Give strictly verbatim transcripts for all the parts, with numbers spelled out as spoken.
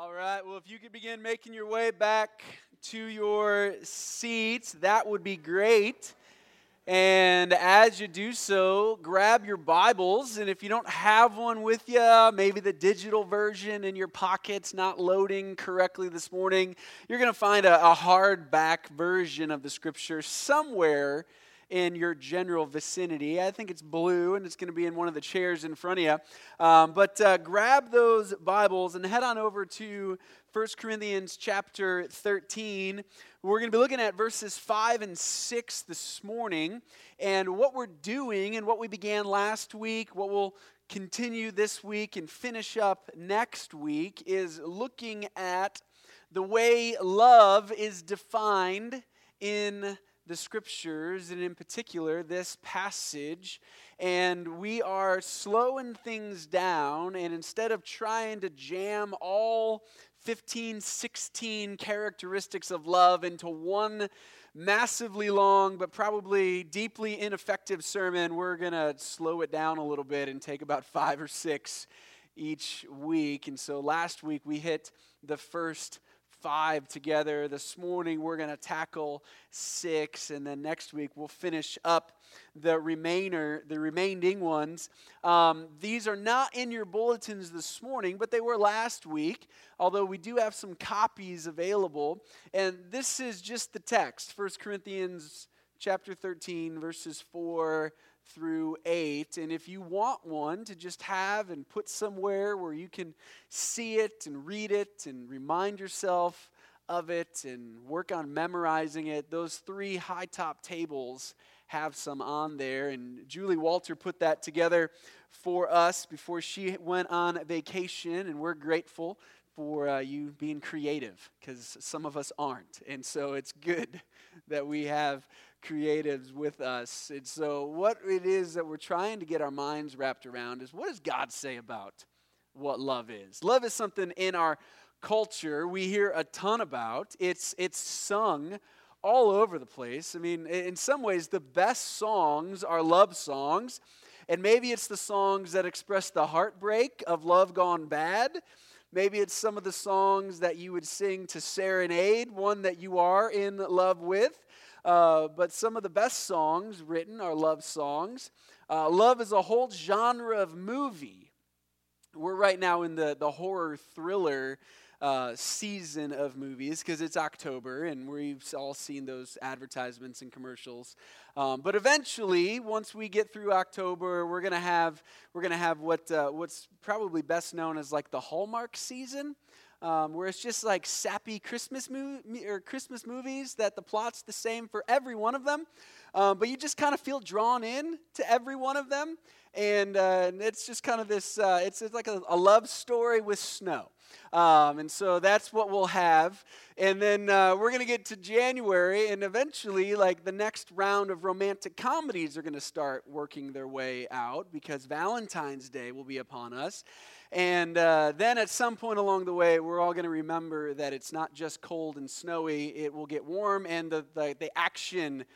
All right, well, if you could begin making your way back to your seats, that would be great. And as you do so, grab your Bibles. And if you don't have one with you, maybe the digital version in your pocket's not loading correctly this morning, you're going to find a, a hardback version of the Scripture somewhere in your general vicinity. I think it's blue, and it's going to be in one of the chairs in front of you. Um, but uh, grab those Bibles and head on over to First Corinthians chapter thirteen. We're going to be looking at verses five and six this morning, and what we're doing and what we began last week, what we'll continue this week and finish up next week, is looking at the way love is defined in the Scriptures, and in particular this passage. And we are slowing things down, and instead of trying to jam all fifteen, sixteen characteristics of love into one massively long but probably deeply ineffective sermon, we're going to slow it down a little bit and take about five or six each week. And so last week we hit the first five together. This morning we're going to tackle six, and then next week we'll finish up the remainder, the remaining ones. Um, these are not in your bulletins this morning, but they were last week, although we do have some copies available. And this is just the text, First Corinthians chapter thirteen, verses four through eight, and if you want one to just have and put somewhere where you can see it and read it and remind yourself of it and work on memorizing it, those three high top tables have some on there, and Julie Walter put that together for us before she went on vacation, and we're grateful for uh, you being creative, because some of us aren't, and so it's good that we have creatives with us. And so what it is that we're trying to get our minds wrapped around is, what does God say about what love is? Love is something in our culture we hear a ton about. It's it's sung all over the place. I mean, in some ways, the best songs are love songs, and maybe it's the songs that express the heartbreak of love gone bad. Maybe it's some of the songs that you would sing to serenade one that you are in love with. Uh, but some of the best songs written are love songs. Uh, love is a whole genre of movie. We're right now in the, the horror thriller uh, season of movies, because it's October, and we've all seen those advertisements and commercials. Um, but eventually, once we get through October, we're gonna have we're gonna have what uh, what's probably best known as like the Hallmark season. Um, where it's just like sappy Christmas mo- or Christmas movies that the plot's the same for every one of them, um, but you just kind of feel drawn in to every one of them, and, uh, and it's just kind of this, uh, it's, it's like a, a love story with snow, um, and so that's what we'll have. And then uh, we're going to get to January, and eventually like the next round of romantic comedies are going to start working their way out, because Valentine's Day will be upon us. And uh, then at some point along the way, we're all going to remember that it's not just cold and snowy. It will get warm, and the, the, the action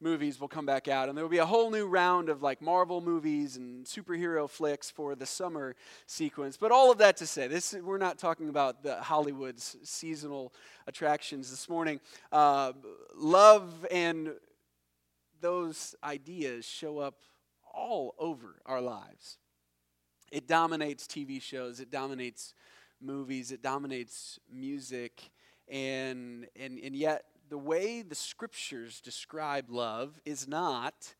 movies will come back out. And there will be a whole new round of like Marvel movies and superhero flicks for the summer sequence. But all of that to say, this we're not talking about the Hollywood's seasonal attractions this morning. Uh, love and those ideas show up all over our lives. It dominates T V shows, it dominates movies, it dominates music, and, and and yet the way the Scriptures describe love is not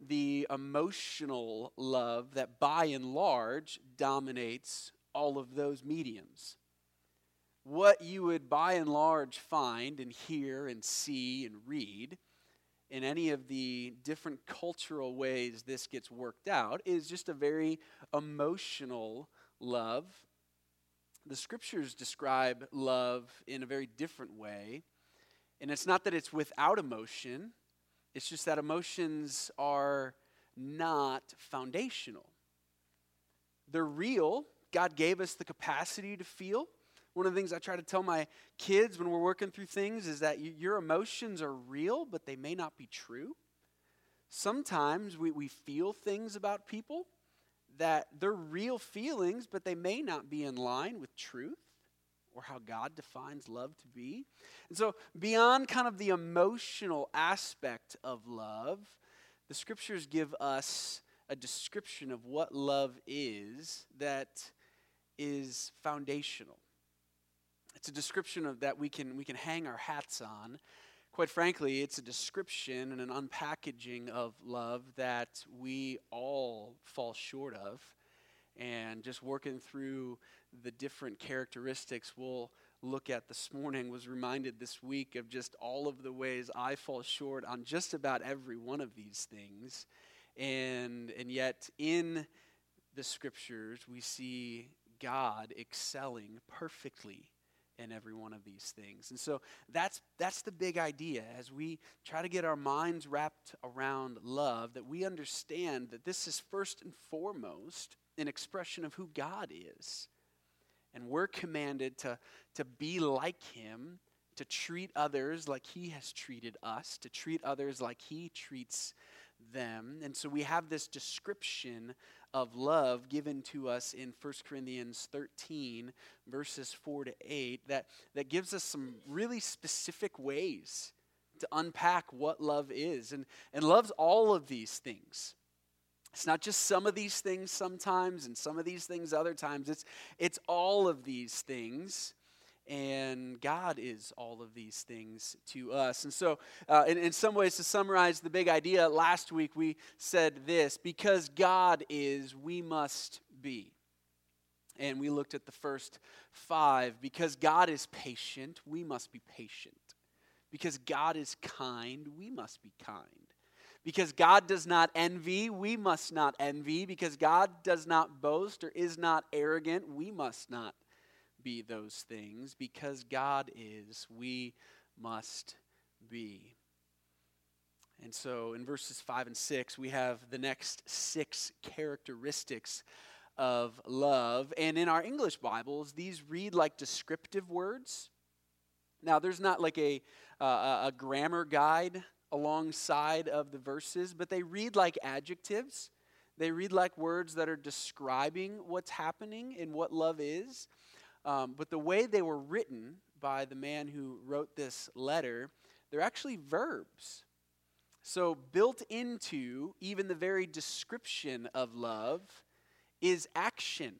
the emotional love that by and large dominates all of those mediums. What you would by and large find and hear and see and read in any of the different cultural ways this gets worked out is just a very emotional love. The Scriptures describe love in a very different way. And it's not that it's without emotion. It's just that emotions are not foundational. They're real. God gave us the capacity to feel. One of the things I try to tell my kids when we're working through things is that y- your emotions are real, but they may not be true. Sometimes we, we feel things about people that they're real feelings, but they may not be in line with truth. or how God defines love to be. And so beyond kind of the emotional aspect of love, the scriptures give us a description of what love is that is foundational. It's a description of that we can we can hang our hats on. Quite frankly, it's a description and an unpackaging of love that we all fall short of. And just working through the different characteristics we'll look at this morning, was reminded this week of just all of the ways I fall short on just about every one of these things. And and yet in the scriptures, we see God excelling perfectly in every one of these things. And so that's that's the big idea as we try to get our minds wrapped around love, that we understand that this is first and foremost an expression of who God is. And we're commanded to, to be like him, to treat others like he has treated us, to treat others like he treats them. And so we have this description of love given to us in First Corinthians thirteen, verses four to eight, that, that gives us some really specific ways to unpack what love is. And, and love's all of these things. It's not just some of these things sometimes and some of these things other times. It's it's all of these things, and God is all of these things to us. And so uh, in, in some ways, to summarize the big idea, last week we said this: because God is, we must be. And we looked at the first five. Because God is patient, we must be patient. Because God is kind, we must be kind. Because God does not envy, we must not envy. Because God does not boast or is not arrogant, we must not be those things. Because God is, we must be. And so in verses five and six, we have the next six characteristics of love. And in our English Bibles, these read like descriptive words. Now, there's not like a, uh, a grammar guide alongside of the verses, but they read like adjectives. They read like words that are describing what's happening and what love is. Um, but the way they were written by the man who wrote this letter, they're actually verbs. So built into even the very description of love is action.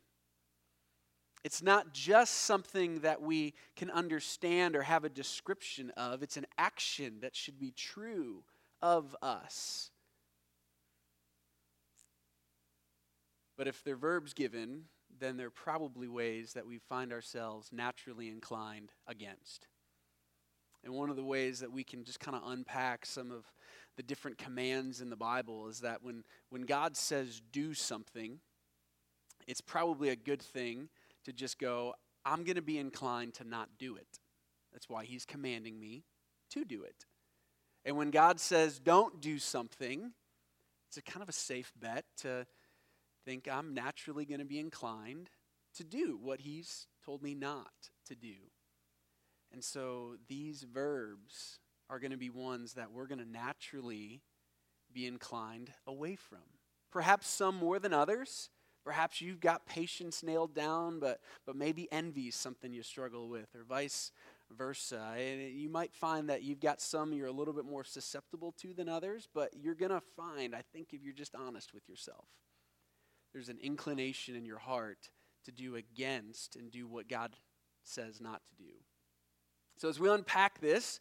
It's not just something that we can understand or have a description of. It's an action that should be true of us. But if they're verbs given, then they're probably ways that we find ourselves naturally inclined against. And one of the ways that we can just kind of unpack some of the different commands in the Bible is that when, when God says do something, it's probably a good thing to just go, I'm going to be inclined to not do it. That's why he's commanding me to do it. And when God says don't do something, it's a kind of a safe bet to think I'm naturally going to be inclined to do what he's told me not to do. And so these verbs are going to be ones that we're going to naturally be inclined away from. Perhaps some more than others. Perhaps you've got patience nailed down, but but maybe envy is something you struggle with, or vice versa. And you might find that you've got some you're a little bit more susceptible to than others, but you're going to find, I think if you're just honest with yourself, there's an inclination in your heart to do against and do what God says not to do. So as we unpack this,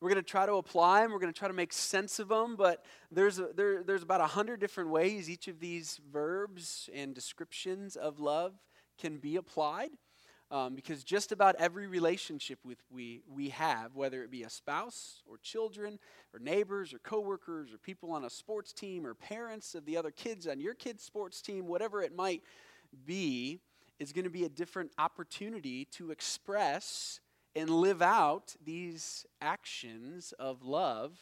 we're going to try to apply them. We're going to try to make sense of them. But there's a, there, there's about one hundred different ways each of these verbs and descriptions of love can be applied. Um, because just about every relationship with we we have, whether it be a spouse or children or neighbors or coworkers or people on a sports team or parents of the other kids on your kid's sports team, whatever it might be, is going to be a different opportunity to express and live out these actions of love.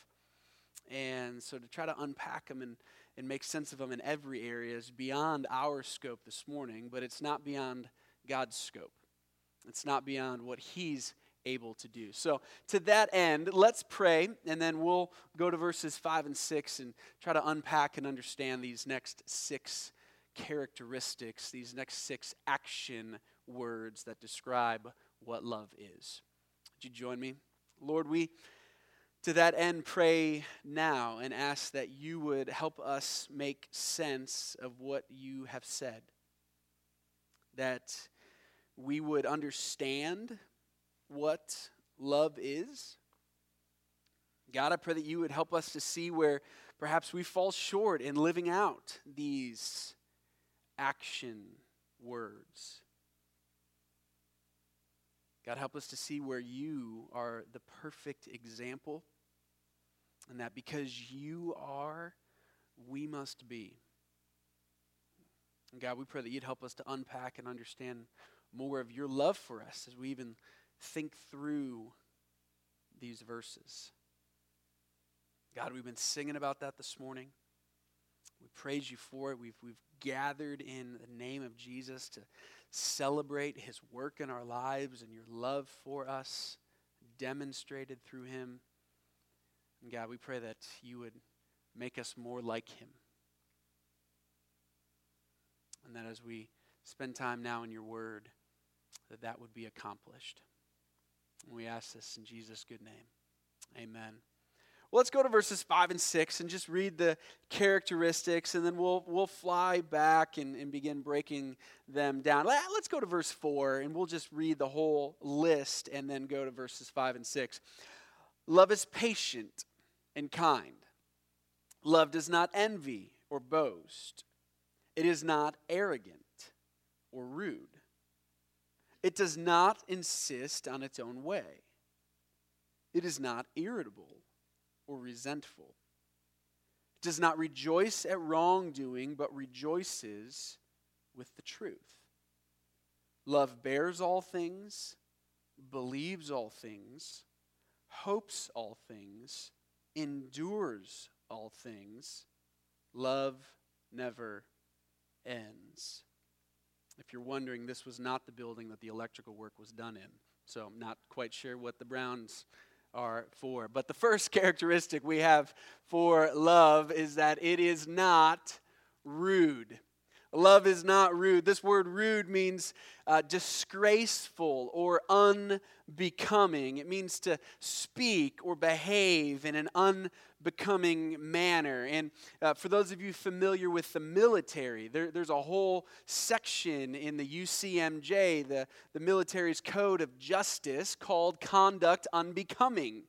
And so to try to unpack them and, and make sense of them in every area is beyond our scope this morning, but it's not beyond God's scope. It's not beyond what he's able to do. So to that end, let's pray, and then we'll go to verses five and six and try to unpack and understand these next six characteristics, these next six action words that describe what love is. Would you join me? Lord, we, to that end, pray now and ask that you would help us make sense of what you have said, that we would understand what love is. God, I pray that you would help us to see where perhaps we fall short in living out these action words. God, help us to see where you are the perfect example, and that because you are, we must be. And God, we pray that you'd help us to unpack and understand more of your love for us as we even think through these verses. God, we've been singing about that this morning. We praise you for it. We've, we've gathered in the name of Jesus to celebrate his work in our lives and your love for us demonstrated through him. And God, we pray that you would make us more like him. And that as we spend time now in your word, that that would be accomplished. And we ask this in Jesus' good name. Amen. Well, let's go to verses five and six and just read the characteristics, and then we'll we'll fly back and, and begin breaking them down. Let, let's go to verse four, and we'll just read the whole list and then go to verses five and six. Love is patient and kind. Love does not envy or boast. It is not arrogant or rude. It does not insist on its own way. It is not irritable or resentful. It does not rejoice at wrongdoing, but rejoices with the truth. Love bears all things, believes all things, hopes all things, endures all things. Love never ends. If you're wondering, this was not the building that the electrical work was done in, so I'm not quite sure what the Browns are for. But the first characteristic we have for love is that it is not rude. Love is not rude. This word rude means uh, disgraceful or unbecoming. It means to speak or behave in an unbecoming manner. And uh, for those of you familiar with the military, there, there's a whole section in the U C M J, the, the military's code of justice, called Conduct Unbecoming.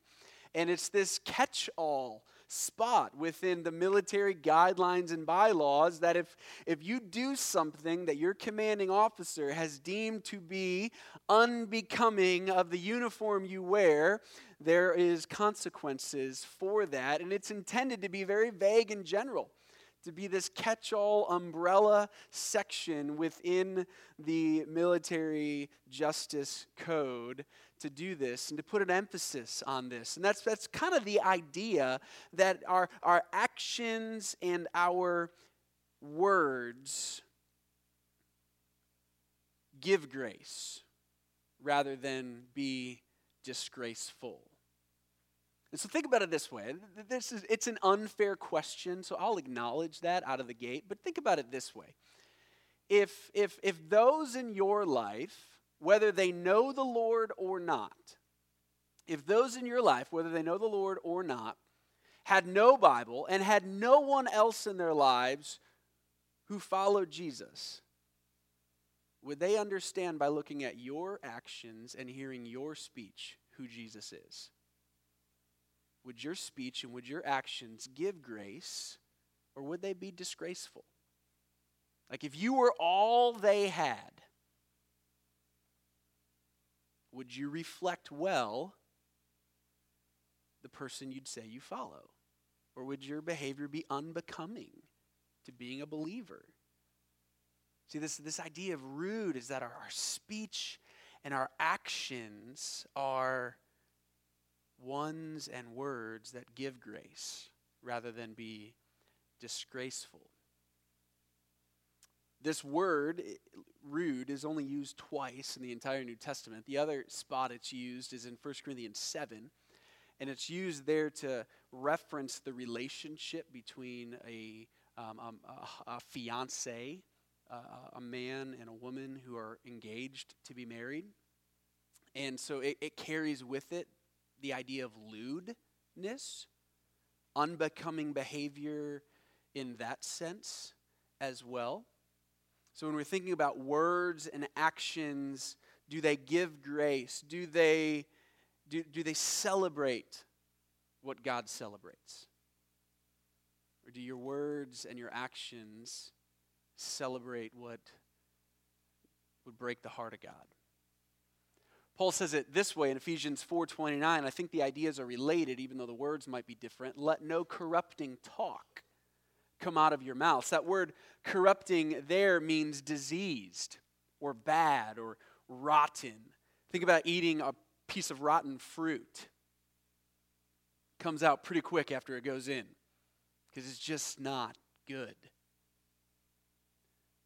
And it's this catch-all spot within the military guidelines and bylaws that if if you do something that your commanding officer has deemed to be unbecoming of the uniform you wear, there is consequences for that, and it's intended to be very vague and general, to be this catch-all umbrella section within the military justice code to do this and to put an emphasis on this. And that's that's kind of the idea that our, our actions and our words give grace rather than be disgraceful. And so think about it this way. This is it's an unfair question, so I'll acknowledge that out of the gate, but think about it this way. If if if those in your life, whether they know the Lord or not, if those in your life, whether they know the Lord or not, had no Bible and had no one else in their lives who followed Jesus, would they understand by looking at your actions and hearing your speech who Jesus is? Would your speech and would your actions give grace, or would they be disgraceful? Like if you were all they had, would you reflect well the person you'd say you follow? Or would your behavior be unbecoming to being a believer? See, this, this idea of rude is that our, our speech and our actions are ones and words that give grace rather than be disgraceful. This word, rude, is only used twice in the entire New Testament. The other spot it's used is in First Corinthians seven, and it's used there to reference the relationship between a, um, um, a, a fiancé, uh, a man and a woman who are engaged to be married. And so it, it carries with it the idea of lewdness, unbecoming behavior in that sense as well. So when we're thinking about words and actions, do they give grace? Do they do, do they celebrate what God celebrates? Or do your words and your actions celebrate what would break the heart of God? Paul says it this way in Ephesians four twenty-nine. I think the ideas are related, even though the words might be different. Let no corrupting talk come out of your mouths. That word corrupting there means diseased or bad or rotten. Think about eating a piece of rotten fruit. Comes out pretty quick after it goes in because it's just not good.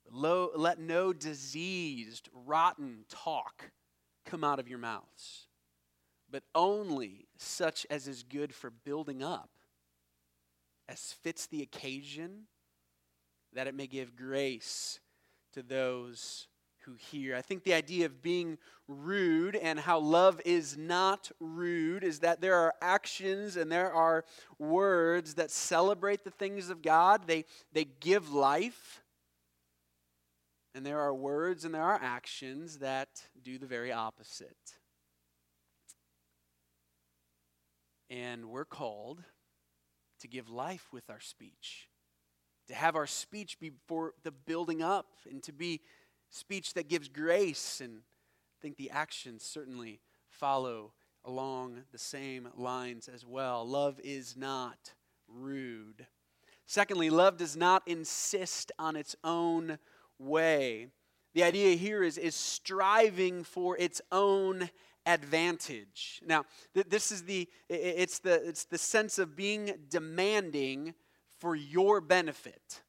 Lo, let no diseased, rotten talk come out of your mouths, but only such as is good for building up, as fits the occasion, that it may give grace to those who hear. I think the idea of being rude and how love is not rude is that there are actions and there are words that celebrate the things of God. They, they give life. And there are words and there are actions that do the very opposite. And we're called to give life with our speech, to have our speech be for the building up and to be speech that gives grace. And I think the actions certainly follow along the same lines as well. Love is not rude. Secondly, love does not insist on its own way. The idea here is, is striving for its own advantage. Now, th- this is the it's the it's the sense of being demanding for your benefit,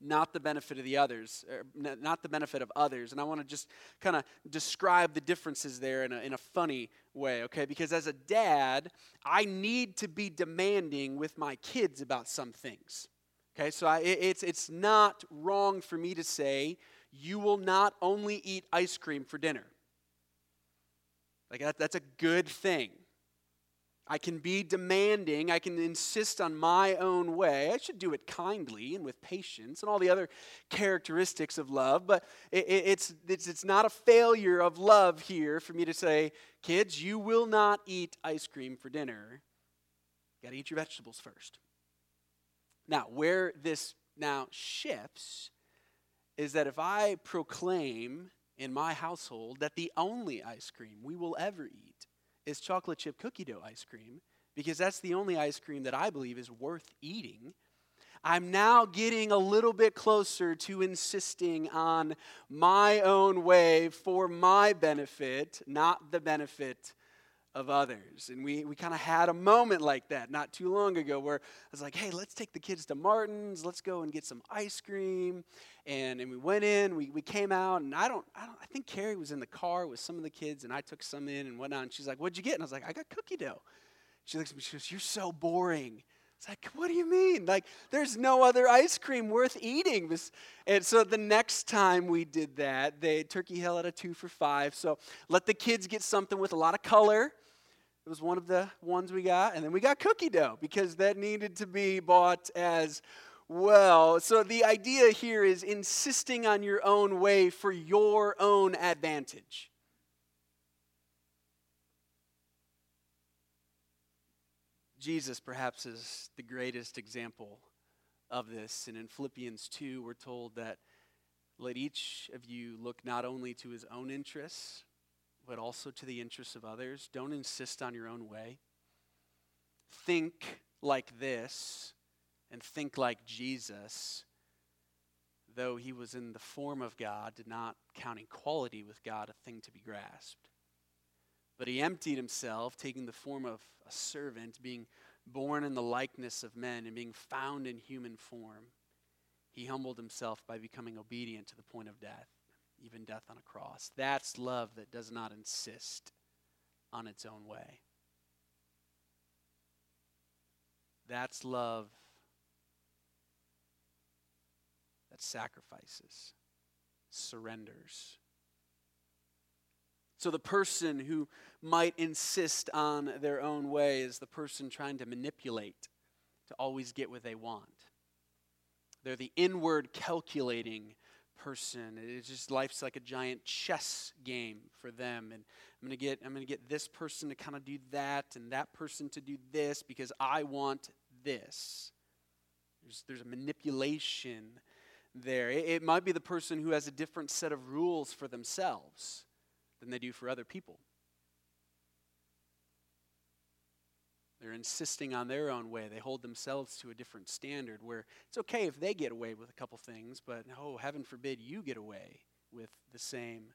not the benefit of the others, or not the benefit of others. And I want to just kind of describe the differences there in a in a funny way, okay? Because as a dad, I need to be demanding with my kids about some things. Okay, so I, it's it's not wrong for me to say, you will not only eat ice cream for dinner. Like, that, that's a good thing. I can be demanding. I can insist on my own way. I should do it kindly and with patience and all the other characteristics of love. But it, it, it's, it's, it's not a failure of love here for me to say, kids, you will not eat ice cream for dinner. You got to eat your vegetables first. Now, where this now shifts is that if I proclaim in my household that the only ice cream we will ever eat is chocolate chip cookie dough ice cream, because that's the only ice cream that I believe is worth eating, I'm now getting a little bit closer to insisting on my own way for my benefit, not the benefit of others. And we, we kind of had a moment like that not too long ago where I was like, hey, let's take the kids to Martin's, let's go and get some ice cream. And and we went in, we, we came out, and I don't, I don't, I think Carrie was in the car with some of the kids, and I took some in and whatnot, and she's like, what'd you get? And I was like, I got cookie dough. She looks at me, she goes, you're so boring. It's like, what do you mean? Like, there's no other ice cream worth eating. And so the next time we did that, they Turkey Hill had a two for five, so let the kids get something with a lot of color. It was one of the ones we got, and then we got cookie dough because that needed to be bought as well. So the idea here is insisting on your own way for your own advantage. Jesus perhaps is the greatest example of this, and in Philippians two we're told that let each of you look not only to his own interests, but also to the interests of others. Don't insist on your own way. Think like this and think like Jesus, though he was in the form of God, did not count equality with God a thing to be grasped. But he emptied himself, taking the form of a servant, being born in the likeness of men and being found in human form. He humbled himself by becoming obedient to the point of death, even death on a cross. That's love that does not insist on its own way. That's love that sacrifices, surrenders. So the person who might insist on their own way is the person trying to manipulate to always get what they want. They're the inward calculating person. It's just life's like a giant chess game for them, and I'm gonna get I'm gonna get this person to kind of do that, and that person to do this because I want this. There's there's a manipulation there. It, it might be the person who has a different set of rules for themselves than they do for other people. They're insisting on their own way. They hold themselves to a different standard where it's okay if they get away with a couple things, but oh, heaven forbid you get away with the same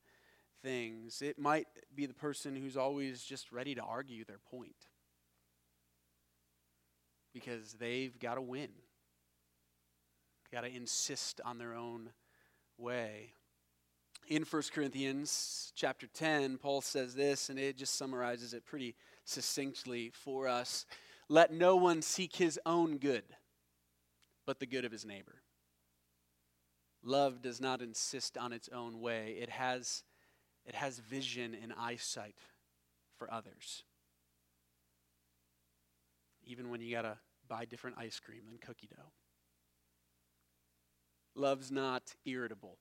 things. It might be the person who's always just ready to argue their point because they've got to win. Got to insist on their own way. In First Corinthians chapter ten, Paul says this, and it just summarizes it pretty succinctly for us. Let no one seek his own good, but the good of his neighbor. Love does not insist on its own way. It has, it has vision and eyesight for others. Even when you got to buy different ice cream than cookie dough. Love's not irritable.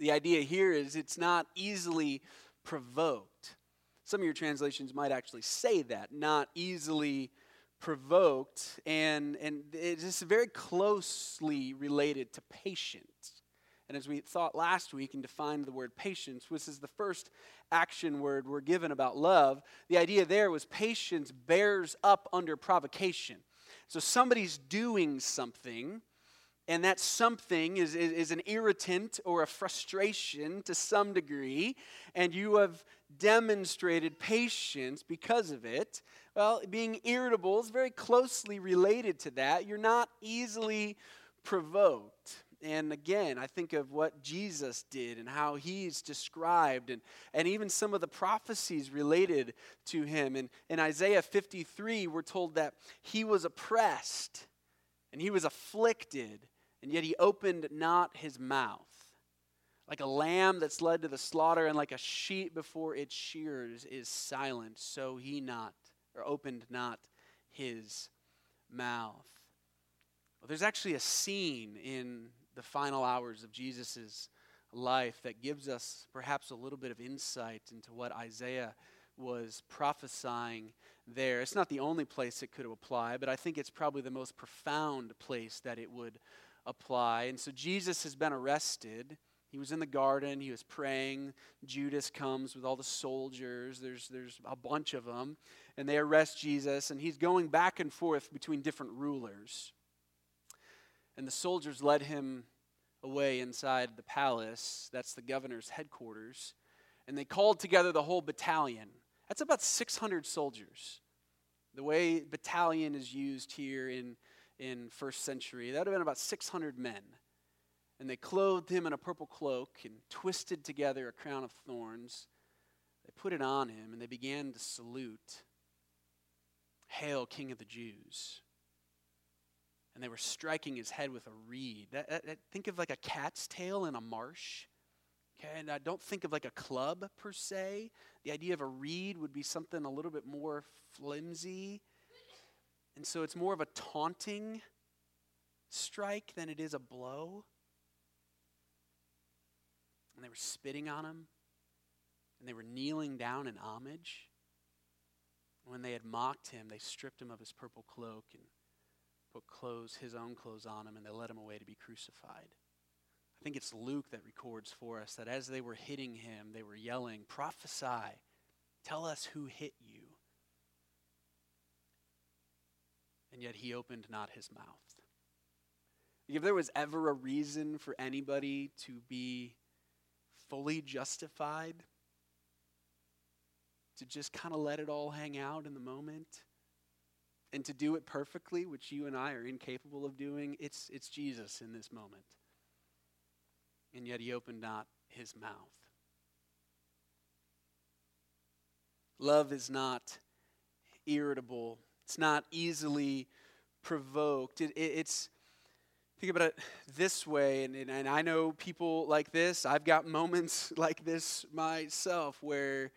The idea here is it's not easily provoked. Some of your translations might actually say that, not easily provoked, and, and it's very closely related to patience. And as we thought last week and defined the word patience, which is the first action word we're given about love, the idea there was patience bears up under provocation. So somebody's doing something, and that something is, is, is an irritant or a frustration to some degree, and you have demonstrated patience because of it. Well, being irritable is very closely related to that. You're not easily provoked. And again, I think of what Jesus did and how he's described, and, and even some of the prophecies related to him. And in Isaiah fifty-three, we're told that he was oppressed and he was afflicted, and yet he opened not his mouth. Like a lamb that's led to the slaughter, and like a sheep before its shears is silent, so he not, or opened not his mouth. Well, there's actually a scene in the final hours of Jesus' life that gives us perhaps a little bit of insight into what Isaiah was prophesying there. It's not the only place it could apply, but I think it's probably the most profound place that it would apply. And so Jesus has been arrested. He was in the garden. He was praying. Judas comes with all the soldiers. There's there's a bunch of them. And they arrest Jesus, and he's going back and forth between different rulers. And the soldiers led him away inside the palace. That's the governor's headquarters. And they called together the whole battalion. That's about six hundred soldiers. The way battalion is used here in, in first century, that would have been about six hundred men. And they clothed him in a purple cloak and twisted together a crown of thorns. They put it on him and they began to salute, "Hail, King of the Jews." And they were striking his head with a reed. That, that, that, think of like a cat's tail in a marsh. Okay, and I don't think of like a club per se. The idea of a reed would be something a little bit more flimsy. And so it's more of a taunting strike than it is a blow. And they were spitting on him. And they were kneeling down in homage. When they had mocked him, they stripped him of his purple cloak and put clothes, his own clothes on him, and they led him away to be crucified. I think it's Luke that records for us that as they were hitting him, they were yelling, "Prophesy, tell us who hit you." And yet he opened not his mouth. If there was ever a reason for anybody to be fully justified, to just kind of let it all hang out in the moment, and to do it perfectly, which you and I are incapable of doing, it's it's Jesus in this moment. And yet he opened not his mouth. Love is not irritable. It's not easily provoked. It, it, it's, Think about it this way, and, and, and I know people like this. I've got moments like this myself where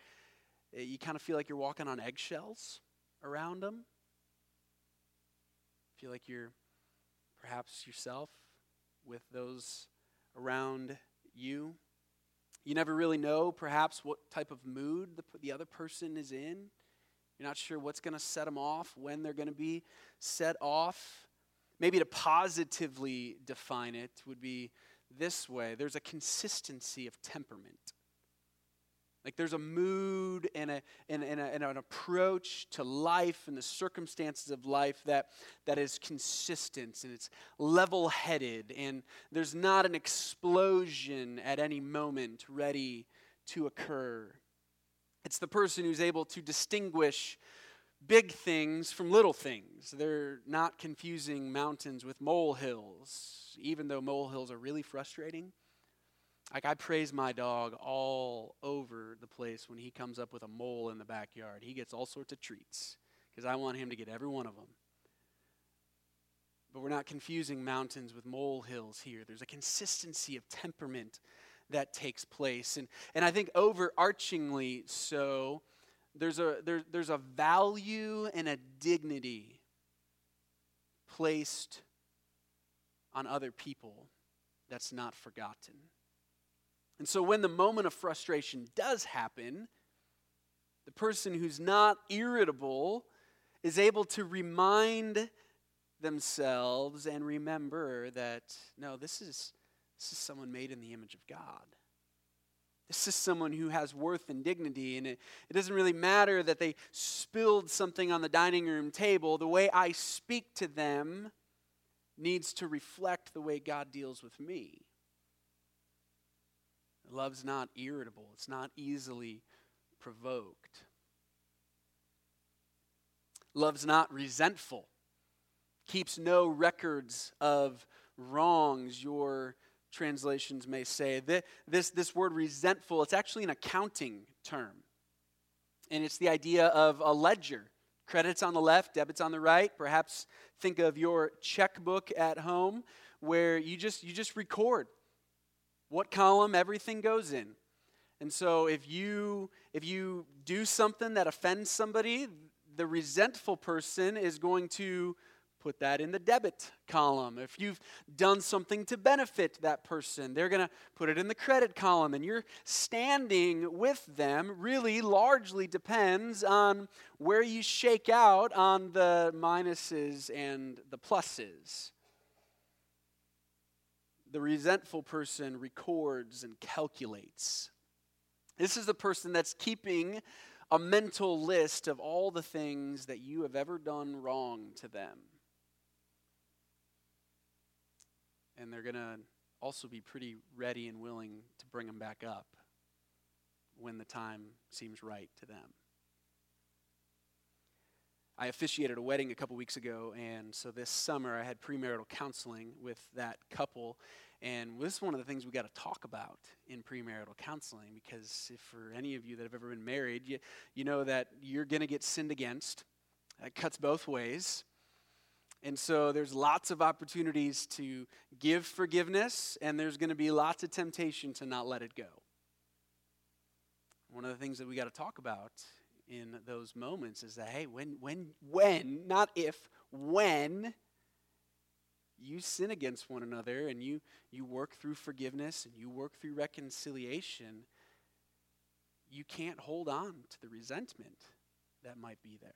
you kind of feel like you're walking on eggshells around them. Feel like you're perhaps yourself with those around you. You never really know perhaps what type of mood the, the other person is in. You're not sure what's going to set them off, when they're going to be set off. Maybe to positively define it would be this way. There's a consistency of temperament. Like there's a mood and, a, and, and, a, and an approach to life and the circumstances of life that, that is consistent and it's level-headed. And there's not an explosion at any moment ready to occur. It's the person who's able to distinguish big things from little things. They're not confusing mountains with molehills, even though molehills are really frustrating. Like, I praise my dog all over the place when he comes up with a mole in the backyard. He gets all sorts of treats because I want him to get every one of them. But we're not confusing mountains with molehills here. There's a consistency of temperament that takes place. And, and I think overarchingly so, There's a there, there's a value and a dignity placed on other people that's not forgotten. And so when the moment of frustration does happen, the person who's not irritable is able to remind themselves and remember that, no, this is this is someone made in the image of God. This is someone who has worth and dignity, and it, it doesn't really matter that they spilled something on the dining room table. The way I speak to them needs to reflect the way God deals with me. Love's not irritable. It's not easily provoked. Love's not resentful. Keeps no records of wrongs. Your translations may say that this, this word resentful, it's actually an accounting term. And it's the idea of a ledger. Credits on the left, debits on the right. Perhaps think of your checkbook at home where you just you just record what column everything goes in. And so if you if you do something that offends somebody, the resentful person is going to put that in the debit column. If you've done something to benefit that person, they're going to put it in the credit column. And your standing with them really largely depends on where you shake out on the minuses and the pluses. The resentful person records and calculates. This is the person that's keeping a mental list of all the things that you have ever done wrong to them. And they're going to also be pretty ready and willing to bring them back up when the time seems right to them. I officiated a wedding a couple weeks ago, and so this summer I had premarital counseling with that couple. And this is one of the things we got to talk about in premarital counseling, because if for any of you that have ever been married, you, you know that you're going to get sinned against. It cuts both ways. And so there's lots of opportunities to give forgiveness, and there's going to be lots of temptation to not let it go. One of the things that we got to talk about in those moments is that, hey, when, when, when, not if, when you sin against one another and you, you work through forgiveness and you work through reconciliation, you can't hold on to the resentment that might be there.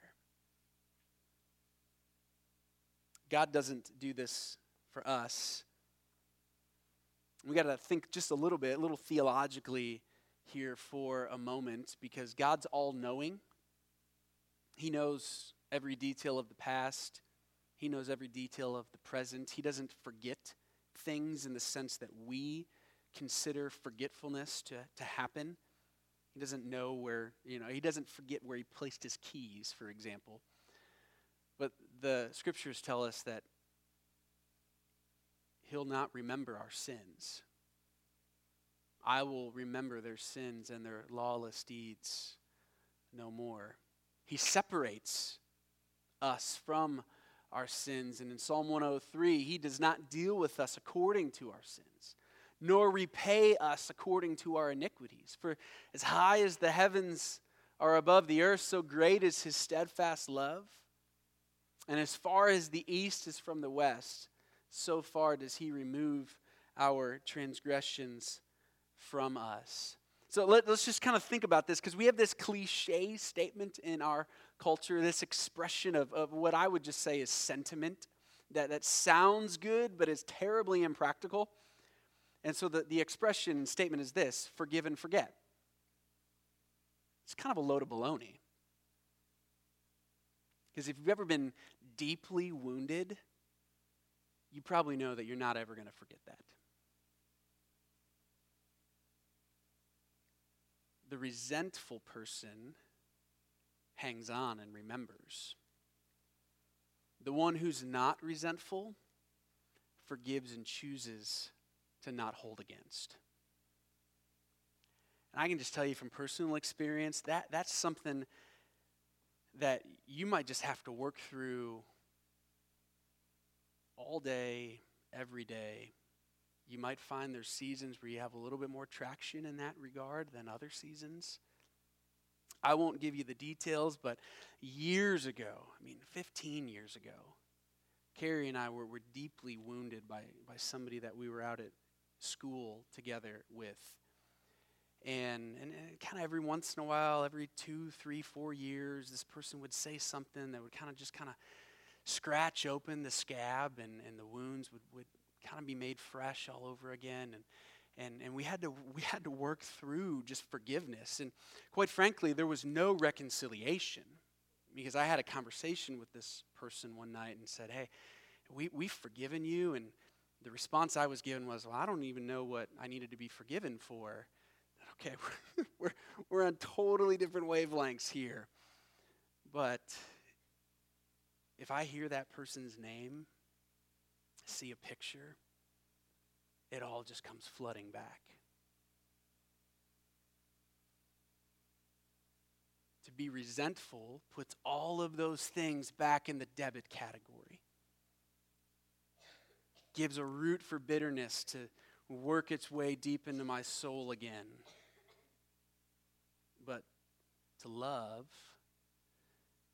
God doesn't do this for us. We got to think just a little bit, a little theologically here for a moment, because God's all-knowing. He knows every detail of the past. He knows every detail of the present. He doesn't forget things in the sense that we consider forgetfulness to, to happen. He doesn't know where, you know, he doesn't forget where he placed his keys, for example. But the scriptures tell us that he'll not remember our sins. I will remember their sins and their lawless deeds no more. He separates us from our sins. And in Psalm one oh three, he does not deal with us according to our sins, nor repay us according to our iniquities. For as high as the heavens are above the earth, so great is his steadfast love. And as far as the east is from the west, so far does he remove our transgressions from us. So let, let's just kind of think about this, because we have this cliche statement in our culture, this expression of, of what I would just say is sentiment, that, that sounds good but is terribly impractical. And so the, the expression and statement is this: forgive and forget. It's kind of a load of baloney. Because if you've ever been deeply wounded, you probably know that you're not ever going to forget that. The resentful person hangs on and remembers. The one who's not resentful forgives and chooses to not hold against. And I can just tell you from personal experience, that that's something that you might just have to work through all day, every day. You might find there's seasons where you have a little bit more traction in that regard than other seasons. I won't give you the details, but years ago, I mean fifteen years ago, Carrie and I were, were deeply wounded by, by somebody that we were out at school together with. And, and, and kind of every once in a while, every two, three, four years, this person would say something that would kind of just kind of scratch open the scab, and, and the wounds would, would kind of be made fresh all over again. And and and we had to we had to work through just forgiveness. And quite frankly, there was no reconciliation, because I had a conversation with this person one night and said, "Hey, we we've forgiven you." And the response I was given was, "Well, I don't even know what I needed to be forgiven for." Okay, we're, we're we're on totally different wavelengths here. But if I hear that person's name, see a picture, it all just comes flooding back. To be resentful puts all of those things back in the debit category. Gives a root for bitterness to work its way deep into my soul again. But to love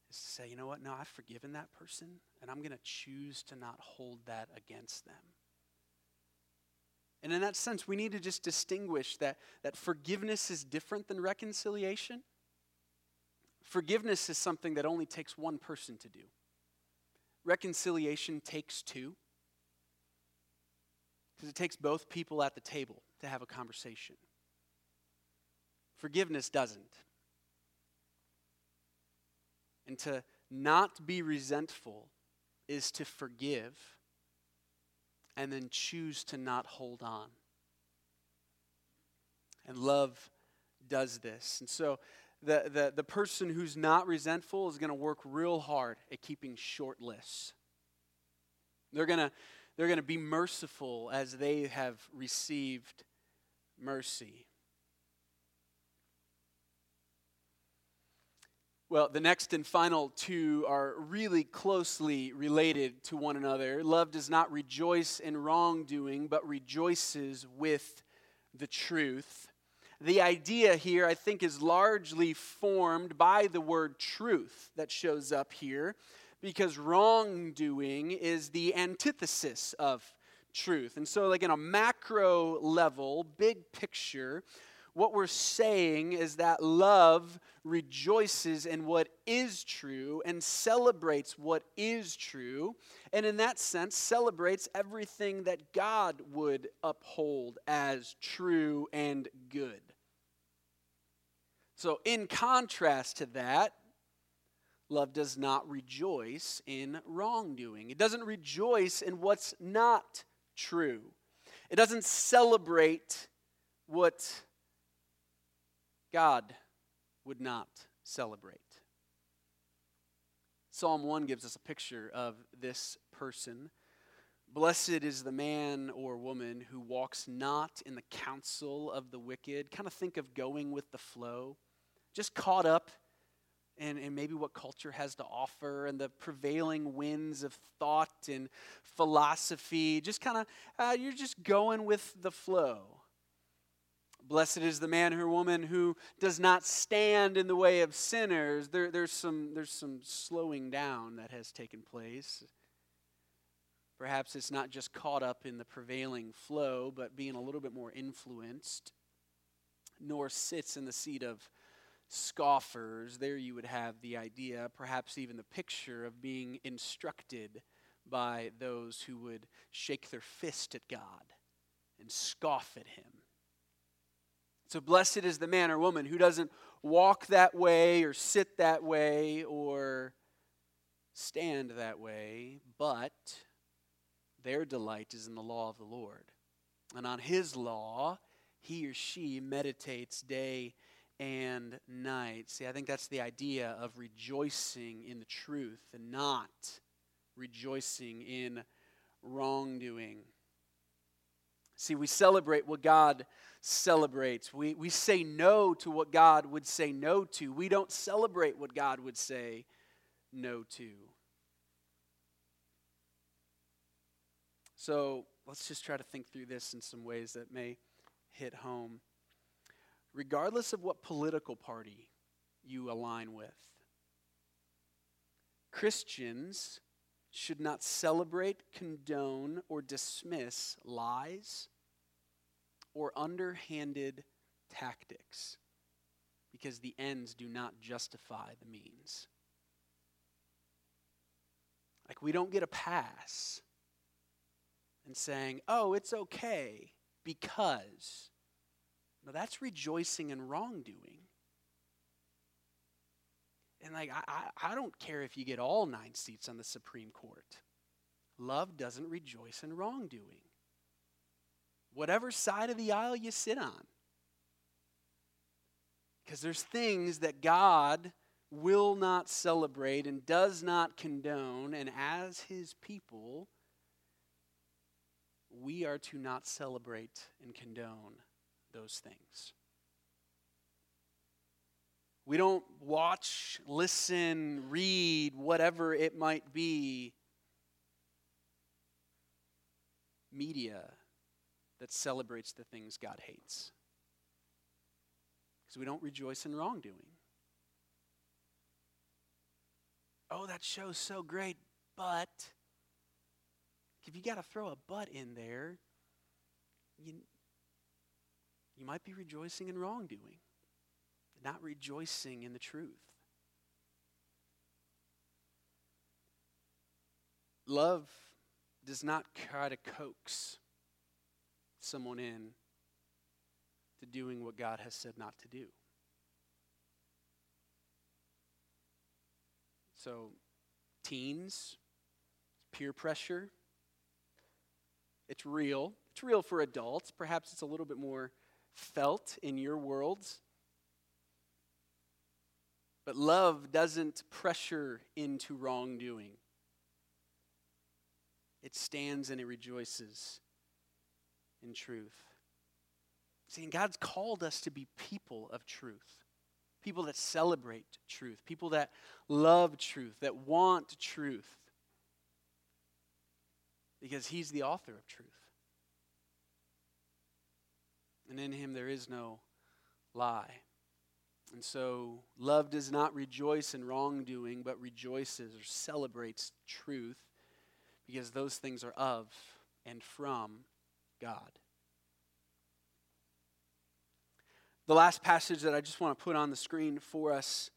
is to say, you know what, no, I've forgiven that person, and I'm going to choose to not hold that against them. And in that sense, we need to just distinguish that, that forgiveness is different than reconciliation. Forgiveness is something that only takes one person to do. Reconciliation takes two, because it takes both people at the table to have a conversation. Forgiveness doesn't. And to not be resentful is to forgive and then choose to not hold on. And love does this. And so the, the, the person who's not resentful is going to work real hard at keeping short lists. They're going to they're going to be merciful as they have received mercy. Well, the next and final two are really closely related to one another. Love does not rejoice in wrongdoing, but rejoices with the truth. The idea here, I think, is largely formed by the word truth that shows up here, because wrongdoing is the antithesis of truth. And so, like, in a macro level, big picture, what we're saying is that love rejoices in what is true and celebrates what is true, and in that sense celebrates everything that God would uphold as true and good. So in contrast to that, love does not rejoice in wrongdoing. It doesn't rejoice in what's not true. It doesn't celebrate what God would not celebrate. Psalm one gives us a picture of this person. Blessed is the man or woman who walks not in the counsel of the wicked. Kind of think of going with the flow, just caught up and, and maybe what culture has to offer and the prevailing winds of thought and philosophy. Just kind of, uh, you're just going with the flow. Blessed is the man or woman who does not stand in the way of sinners. There, there's some, there's some slowing down that has taken place. Perhaps it's not just caught up in the prevailing flow, but being a little bit more influenced. Nor sits in the seat of scoffers. There you would have the idea, perhaps even the picture, of being instructed by those who would shake their fist at God and scoff at him. So blessed is the man or woman who doesn't walk that way or sit that way or stand that way, but their delight is in the law of the Lord. And on his law, he or she meditates day and night. See, I think that's the idea of rejoicing in the truth and not rejoicing in wrongdoing. See, we celebrate what God celebrates. We we say no to what God would say no to. We don't celebrate what God would say no to. So let's just try to think through this in some ways that may hit home. Regardless of what political party you align with, Christians should not celebrate, condone, or dismiss lies or underhanded tactics, because the ends do not justify the means. Like, we don't get a pass and saying, oh, it's okay because. No, that's rejoicing in wrongdoing. And like, I, I don't care if you get all nine seats on the Supreme Court. Love doesn't rejoice in wrongdoing. Whatever side of the aisle you sit on. Because there's things that God will not celebrate and does not condone. And as his people, we are to not celebrate and condone those things. We don't watch, listen, read, whatever it might be, media that celebrates the things God hates. Because we don't rejoice in wrongdoing. Oh, that show's so great, but if you got to throw a but in there, you, you might be rejoicing in wrongdoing, not rejoicing in the truth. Love does not try to coax someone in to doing what God has said not to do. So, teens, peer pressure, it's real. It's real for adults. Perhaps it's a little bit more felt in your worlds. But love doesn't pressure into wrongdoing. It stands and it rejoices in truth. See, and God's called us to be people of truth. People that celebrate truth. People that love truth. That want truth. Because he's the author of truth. And in him there is no lie. And so, love does not rejoice in wrongdoing, but rejoices or celebrates truth, because those things are of and from God. The last passage that I just want to put on the screen for us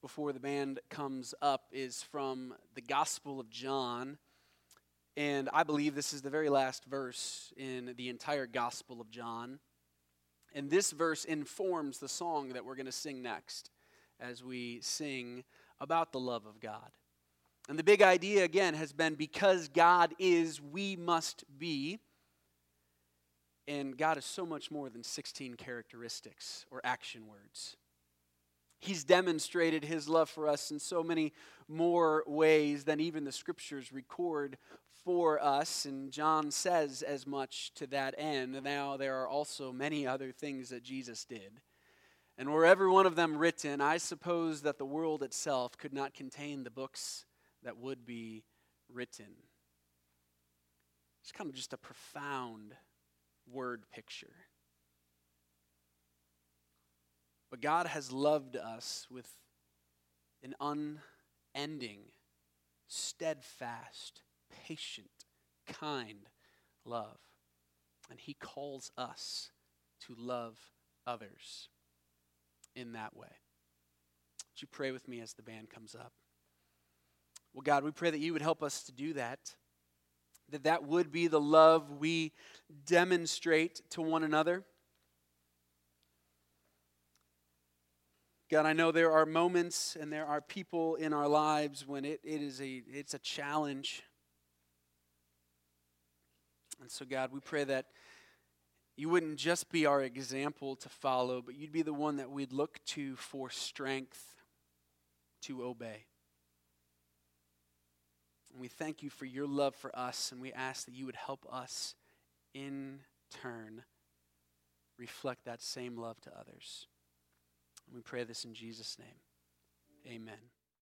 before the band comes up is from the Gospel of John. And I believe this is the very last verse in the entire Gospel of John. And this verse informs the song that we're going to sing next as we sing about the love of God. And the big idea, again, has been because God is, we must be. And God is so much more than sixteen characteristics or action words. He's demonstrated his love for us in so many more ways than even the scriptures record for us, and John says as much to that end. Now, there are also many other things that Jesus did And were every one of them written, I suppose that the world itself could not contain the books that would be written. It's kind of just a profound word picture. But God has loved us with an unending, steadfast, patient, kind love. And he calls us to love others in that way. Would you pray with me as the band comes up? Well, God, we pray that you would help us to do that, that that would be the love we demonstrate to one another. God, I know there are moments and there are people in our lives when it, it is a it's a challenge. And so, God, we pray that you wouldn't just be our example to follow, but you'd be the one that we'd look to for strength to obey. And we thank you for your love for us, and we ask that you would help us, in turn, reflect that same love to others. We pray this in Jesus' name. Amen.